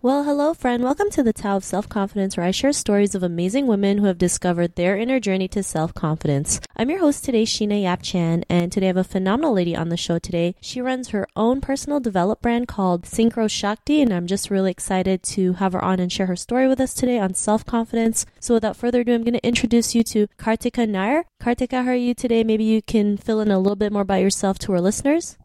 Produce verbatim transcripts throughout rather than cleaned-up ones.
Well, hello, friend. Welcome to the Tao of Self-Confidence, where I share stories of amazing women who have discovered their inner journey to self-confidence. I'm your host today, Sheena Yap Chan, and today I have a phenomenal lady on the show today. She runs her own personal development brand called Synchro Shakti, and I'm just really excited to have her on and share her story with us today on self-confidence. So without further ado, I'm going to introduce you to Kartika Nair. Kartika, how are you today? Maybe you can fill in a little bit more about yourself to our listeners.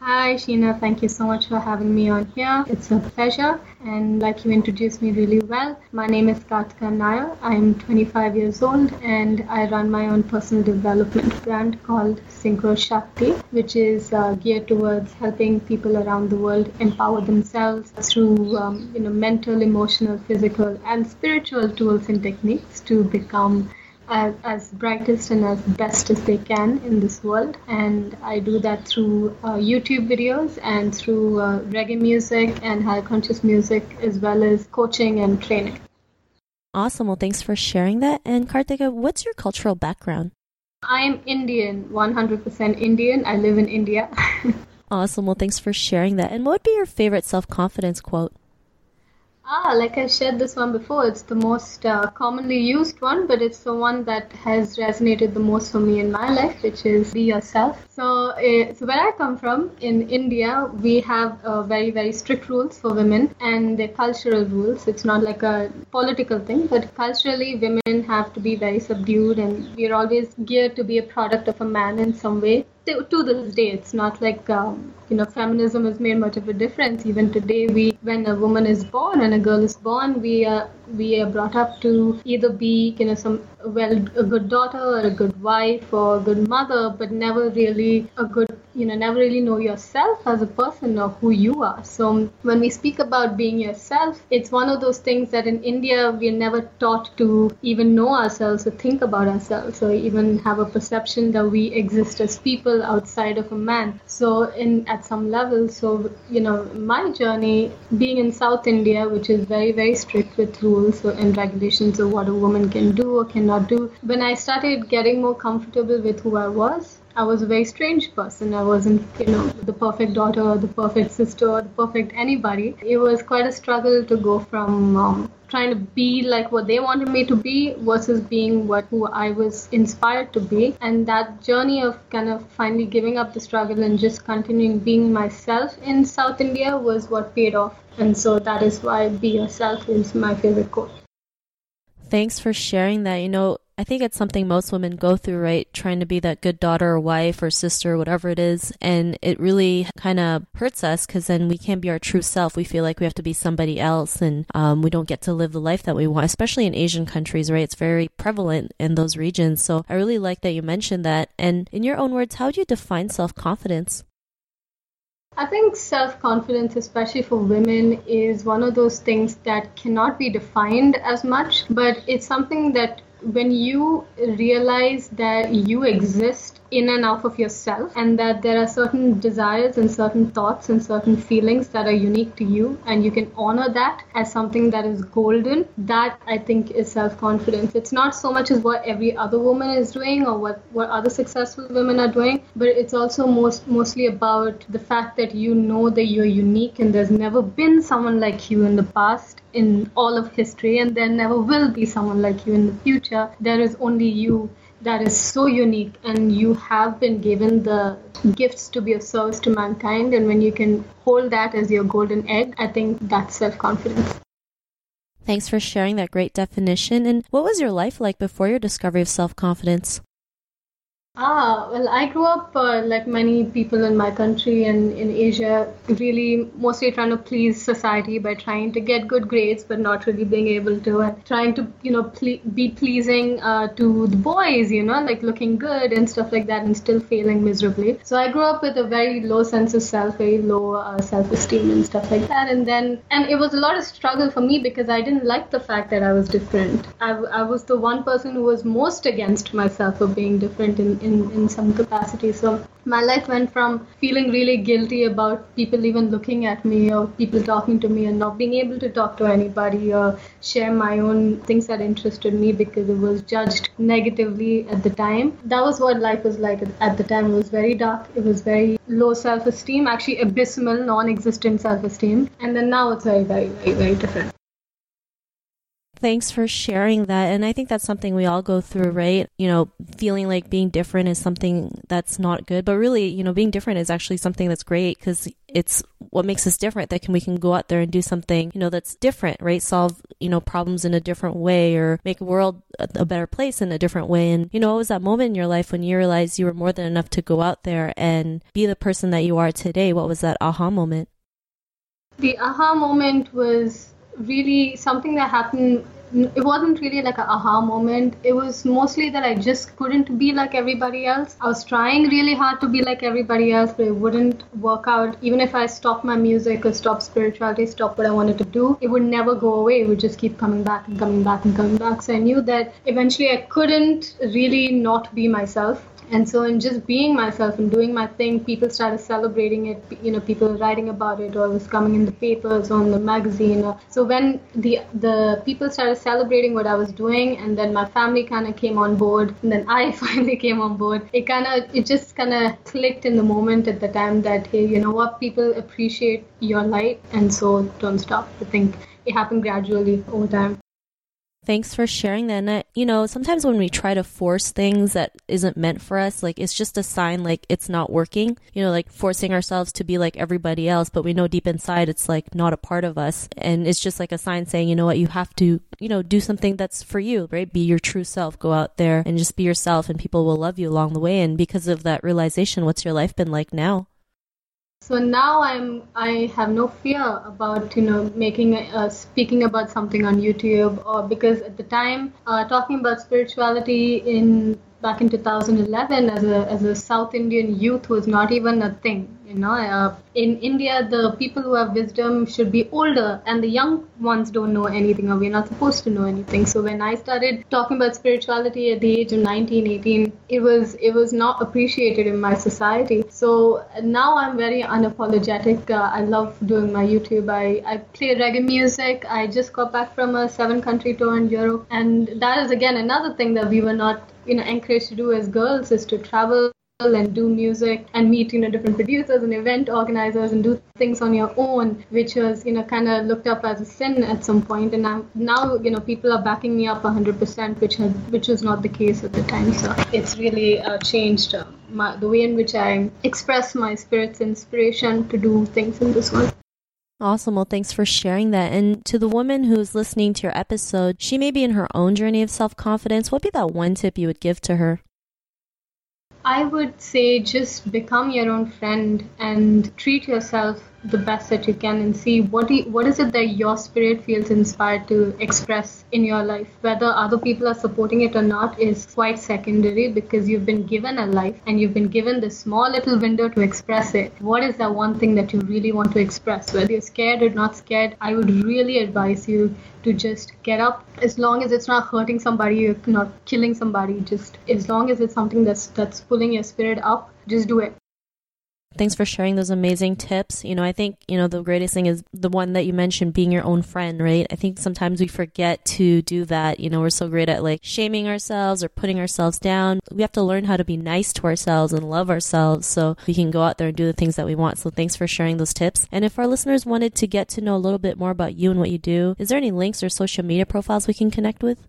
Hi, Sheena. Thank you so much for having me on here. It's a pleasure. And like you introduced me really well, my name is Kartika Nair. I'm twenty-five years old and I run my own personal development brand called Synchro Shakti, which is uh, geared towards helping people around the world empower themselves through um, you know, mental, emotional, physical, and spiritual tools and techniques to become As, as brightest and as best as they can in this world. And I do that through uh, YouTube videos and through uh, reggae music and high conscious music, as well as coaching and training. Awesome. Well, thanks for sharing that. And Kartika, what's your cultural background? I'm Indian, one hundred percent Indian. I live in India. Awesome. Well, thanks for sharing that. And what would be your favorite self-confidence quote? Ah, like I shared this one before, it's the most uh, commonly used one, but it's the one that has resonated the most for me in my life, which is be yourself. So, uh, so where I come from, in India, we have uh, very, very strict rules for women, and they're cultural rules. It's not like a political thing, but culturally, women have to be very subdued, and we're always geared to be a product of a man in some way. To, to this day, it's not like, um, you know, feminism has made much of a difference. Even today, we, when a woman is born and a girl is born, we are, we are brought up to either be, you know, some, well, a good daughter or a good wife or a good mother, but never really a good, you know, never really know yourself as a person or who you are. So when we speak about being yourself, it's one of those things that in India, we're never taught to even know ourselves or think about ourselves or even have a perception that we exist as people outside of a man. So in at some level, so you know, my journey being in South India, which is very, very strict with rules and regulations of what a woman can do or cannot do. When I started getting more comfortable with who I was, I was a very strange person. I wasn't, you know, the perfect daughter or the perfect sister or the perfect anybody. It was quite a struggle to go from um, trying to be like what they wanted me to be versus being what who I was inspired to be. And that journey of kind of finally giving up the struggle and just continuing being myself in South India was what paid off. And so that is why be yourself is my favorite quote. Thanks for sharing that. You know, I think it's something most women go through, right? Trying to be that good daughter or wife or sister, or whatever it is. And it really kind of hurts us because then we can't be our true self. We feel like we have to be somebody else and um, we don't get to live the life that we want, especially in Asian countries, right? It's very prevalent in those regions. So I really like that you mentioned that. And in your own words, how do you define self-confidence? I think self-confidence, especially for women, is one of those things that cannot be defined as much, but it's something that when you realize that you exist in and out of yourself and that there are certain desires and certain thoughts and certain feelings that are unique to you and you can honor that as something that is golden, that I think is self-confidence. It's not so much as what every other woman is doing or what, what other successful women are doing, but it's also most mostly about the fact that you know that you're unique and there's never been someone like you in the past in all of history and there never will be someone like you in the future. There is only you. That is so unique, and you have been given the gifts to be of service to mankind, and when you can hold that as your golden egg, I think that's self-confidence. Thanks for sharing that great definition. And what was your life like before your discovery of self-confidence? Ah, well, I grew up, uh, like many people in my country and in Asia, really mostly trying to please society by trying to get good grades, but not really being able to, and trying to, you know, ple- be pleasing uh, to the boys, you know, like looking good and stuff like that and still failing miserably. So I grew up with a very low sense of self, very low uh, self-esteem and stuff like that. And then, and it was a lot of struggle for me because I didn't like the fact that I was different. I, I was the one person who was most against myself for being different in in, in some capacity. So my life went from feeling really guilty about people even looking at me or people talking to me and not being able to talk to anybody or share my own things that interested me because it was judged negatively at the time. That was what life was like at the time. It was very dark. It was very low self-esteem, actually abysmal, non-existent self-esteem. And then now it's very, very, very, very different. Thanks for sharing that. And I think that's something we all go through, right? You know, feeling like being different is something that's not good. But really, you know, being different is actually something that's great because it's what makes us different, that can we can go out there and do something, you know, that's different, right? Solve, you know, problems in a different way or make the world a better place in a different way. And, you know, what was that moment in your life when you realized you were more than enough to go out there and be the person that you are today? What was that aha moment? The aha moment was really something that happened. It wasn't really like an aha moment. It was mostly that I just couldn't be like everybody else. I was trying really hard to be like everybody else, but it wouldn't work out. Even if I stopped my music or stopped spirituality, stopped what I wanted to do, it would never go away. It would just keep coming back and coming back and coming back. So I knew that eventually I couldn't really not be myself. And so in just being myself and doing my thing, people started celebrating it, you know, people were writing about it, or it was coming in the papers or in the magazine. Or, so when the the people started celebrating what I was doing, and then my family kind of came on board, and then I finally came on board, it kind of, it just kind of clicked in the moment at the time that, hey, you know what, people appreciate your light, and so don't stop. I think it happened gradually over time. Thanks for sharing that. And I, you know, sometimes when we try to force things that isn't meant for us, like it's just a sign like it's not working, you know, like forcing ourselves to be like everybody else, but we know deep inside it's like not a part of us. And it's just like a sign saying, you know what, you have to, you know, do something that's for you, right? Be your true self, go out there and just be yourself, and people will love you along the way. And because of that realization, what's your life been like now? So now I'm, I have no fear about, you know, making, uh, speaking about something on YouTube, or because at the time, uh, talking about spirituality in back in two thousand eleven as a, as a South Indian youth was not even a thing. You know, uh, in India, the people who have wisdom should be older, and the young ones don't know anything, or we're not supposed to know anything. So when I started talking about spirituality at the age of nineteen, eighteen, it was it was not appreciated in my society. So now I'm very unapologetic. Uh, I love doing my YouTube. I, I play reggae music. I just got back from a seven-country tour in Europe. And that is, again, another thing that we were not, you know, encouraged to do as girls, is to travel and do music and meet, you know, different producers and event organizers and do things on your own, which was, you know, kind of looked up as a sin at some point. And I'm, now, you know, people are backing me up one hundred percent, which has, which was not the case at the time. So it's really uh, changed uh, my, the way in which I express my spirit's inspiration to do things in this world. Awesome. Well, thanks for sharing that. And to the woman who's listening to your episode, she may be in her own journey of self-confidence. What would be that one tip you would give to her? I would say just become your own friend and treat yourself the best that you can, and see what do you, what is it that your spirit feels inspired to express in your life. Whether other people are supporting it or not is quite secondary, because you've been given a life and you've been given this small little window to express it. What is that one thing that you really want to express? Whether you're scared or not scared, I would really advise you to just get up. As long as it's not hurting somebody, you're not killing somebody, just as long as it's something that's that's pulling your spirit up, just do it. Thanks for sharing those amazing tips. You know, I think, you know, the greatest thing is the one that you mentioned, being your own friend, right? I think sometimes we forget to do that. You know, we're so great at like shaming ourselves or putting ourselves down. We have to learn how to be nice to ourselves and love ourselves so we can go out there and do the things that we want. So thanks for sharing those tips. And if our listeners wanted to get to know a little bit more about you and what you do, is there any links or social media profiles we can connect with?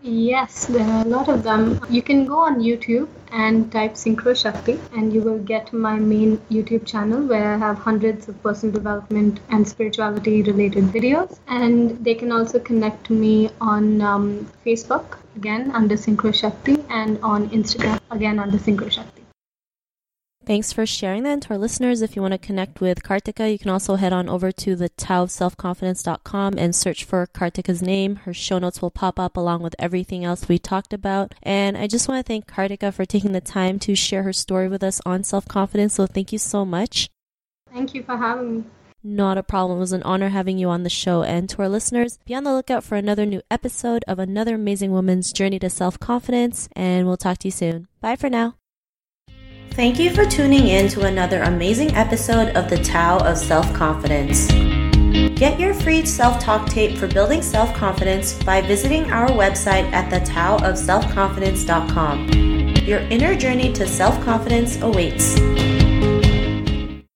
Yes, there are a lot of them. You can go on YouTube and type Synchro Shakti, and you will get my main YouTube channel, where I have hundreds of personal development and spirituality related videos. And they can also connect to me on um, Facebook, again under Synchro Shakti, and on Instagram, again under Synchro Shakti. Thanks for sharing that. And to our listeners, if you want to connect with Kartika, you can also head on over to the tao of self confidence dot com and search for Kartika's name. Her show notes will pop up along with everything else we talked about. And I just want to thank Kartika for taking the time to share her story with us on self-confidence. So thank you so much. Thank you for having me. Not a problem. It was an honor having you on the show. And to our listeners, be on the lookout for another new episode of another amazing woman's journey to self-confidence. And we'll talk to you soon. Bye for now. Thank you for tuning in to another amazing episode of The Tao of Self-Confidence. Get your free self-talk tape for building self-confidence by visiting our website at the tao of self confidence dot com. Your inner journey to self-confidence awaits.